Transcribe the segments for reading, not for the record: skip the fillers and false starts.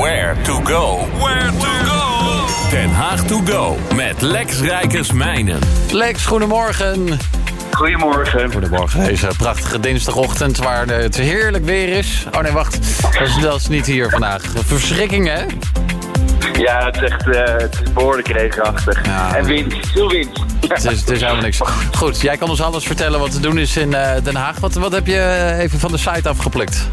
Where to go? Den Haag to go met Lex Rijkers Mijnen. Lex, goedemorgen. Goedemorgen. Goedemorgen. Deze prachtige dinsdagochtend waar het heerlijk weer is. Oh nee, wacht. Dat is niet hier vandaag. Verschrikking, hè? Ja, het is echt behoorlijk regenachtig. Ja. En wind. Veel wind. Het is helemaal niks. Goed, jij kan ons alles vertellen wat te doen is in Den Haag. Wat heb je even van de site afgeplukt?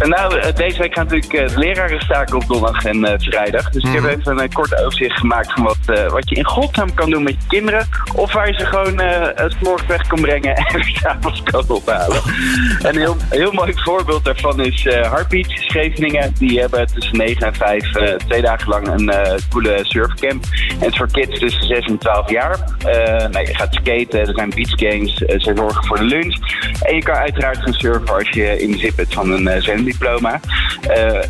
Nou, deze week gaat natuurlijk de leraren staken op donderdag en vrijdag. Dus ik heb even een kort overzicht gemaakt van wat je in godsnaam kan doen met je kinderen. Of waar je ze gewoon 's morgens weg kan brengen en weer 's avonds kan ophalen. Een heel mooi voorbeeld daarvan is Heartbeat, Scheveningen. Die hebben tussen 9 en 5 twee dagen lang een coole surfcamp. En het is voor kids tussen 6 en 12 jaar. Je gaat skaten, er zijn beachgames, ze zorgen voor de lunch. En je kan uiteraard gaan surfen als je in de zip hebt van een diploma.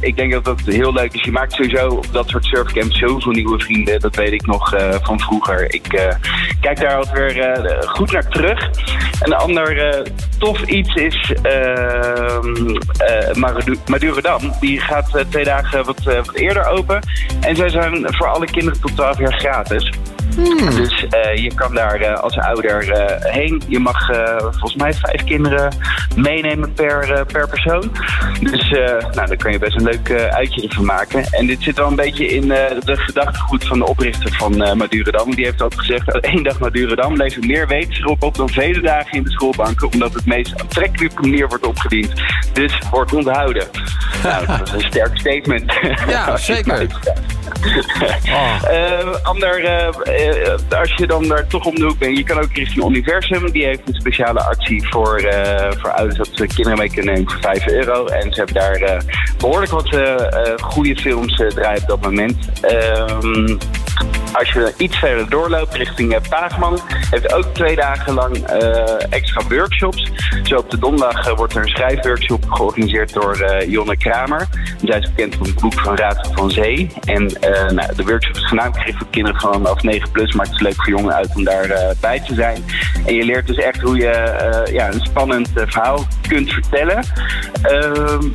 Ik denk dat dat heel leuk is. Je maakt sowieso op dat soort surfcamps zoveel nieuwe vrienden. Dat weet ik nog van vroeger. Ik kijk daar altijd weer goed naar terug. Een ander tof iets is Madurodam. Die gaat twee dagen wat eerder open. En zij zijn voor alle kinderen tot 12 jaar gratis. Dus je kan daar als ouder heen. Je mag volgens mij 5 kinderen meenemen per persoon. Dus daar kan je best een leuk uitje ervan maken. En dit zit wel een beetje in de gedachtegoed van de oprichter van Madurodam. Die heeft altijd gezegd dat 1 dag Madurodam levert meer wetenschap op dan vele dagen in de schoolbanken. Omdat het meest aantrekkelijke manier wordt opgediend. Dus wordt onthouden. Nou, dat is een sterk statement. Ja, zeker. Als je dan daar toch om de hoek bent, je kan ook richting Universum. Die heeft een speciale actie voor ouders dat ze kinderen mee kunnen nemen voor €5. En ze hebben daar behoorlijk wat goede films draaien op dat moment. Als je iets verder doorloopt richting Paagman, heeft ook 2 dagen lang extra workshops. Zo op de donderdag wordt er een schrijfworkshop georganiseerd door Jonne Kramer. Zij is bekend van het boek van Raad van Zee. En de workshop is voornamelijk gericht voor kinderen vanaf 9+, maar het is leuk voor jongeren uit om daar bij te zijn. En je leert dus echt hoe je een spannend verhaal kunt vertellen.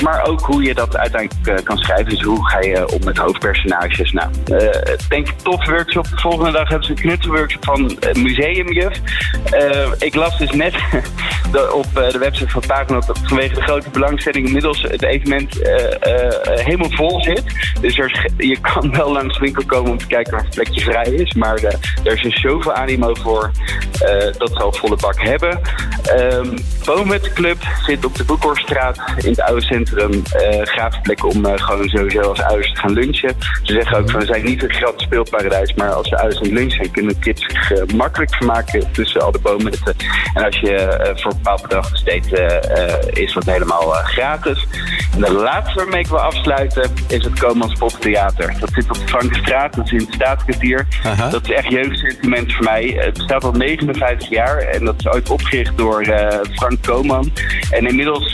Maar ook hoe je dat uiteindelijk kan schrijven. Dus hoe ga je om met hoofdpersonages? Nou, denk ik tof workshop. De volgende dag hebben ze een knutselworkshop van Museum Juf. Ik las dus net op de website van Paagman dat vanwege de grote belangstelling inmiddels het evenement helemaal vol zit. Dus je kan wel langs de winkel komen om te kijken waar het plekje vrij is. Maar er is zoveel animo voor dat ze al volle bak hebben. Bomenclub zit op de Boekhorststraat in het oude centrum. Gratis plek om gewoon sowieso als ouders te gaan lunchen. Ze zeggen ook van, we zijn niet een gratis speelparadijs, maar als de ouders aan het lunchen zijn, kunnen kids zich makkelijk vermaken tussen al de bomen. En als je voor een bepaald bedrag besteedt, is dat helemaal gratis. En de laatste waarmee ik wil afsluiten is het Koman Spot Theater. Dat zit op de Frankestraat, dat is in het Staatskwartier. Uh-huh. Dat is echt jeugdsentiment voor mij. Het bestaat al 59 jaar en dat is ooit opgericht door Frank Koman. En inmiddels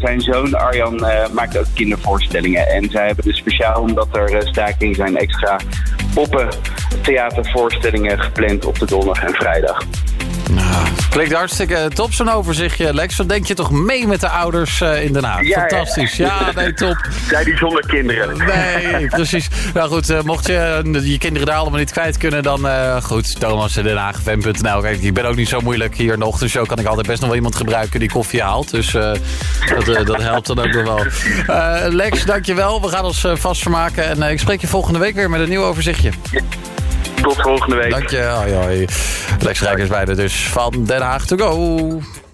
zijn zoon Arjan maakt ook kindervoorstellingen. En zij hebben dus speciaal, omdat er staking zijn, extra poppen theatervoorstellingen gepland op de donderdag en vrijdag. Nou, klinkt hartstikke top zo'n overzichtje, Lex. Dan denk je toch mee met de ouders in Den Haag. Ja, fantastisch. Ja, nee, top. Zij die zonder kinderen. Nee, precies. Nou goed, mocht je kinderen daar allemaal niet kwijt kunnen, dan goed. Thomas@denhaagfm.nl. Kijk, ik ben ook niet zo moeilijk hier in de ochtendshow. Kan ik altijd best nog wel iemand gebruiken die koffie haalt. Dus dat helpt dan ook nog wel. Lex, dankjewel. We gaan ons vast vermaken. En ik spreek je volgende week weer met een nieuw overzichtje. Tot volgende week. Dank je. Hoi. Lex Rijkers bij de dus van Den Haag to go.